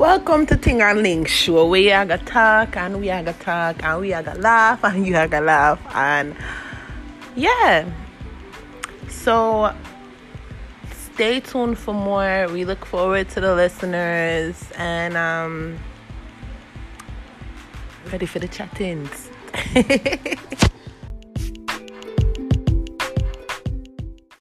Welcome to Ting n Ling show, where you are gonna talk and we are gonna talk and we are gonna laugh and you are gonna laugh, and yeah, so stay tuned for more. We look forward to the listeners, and ready for the chat-ins.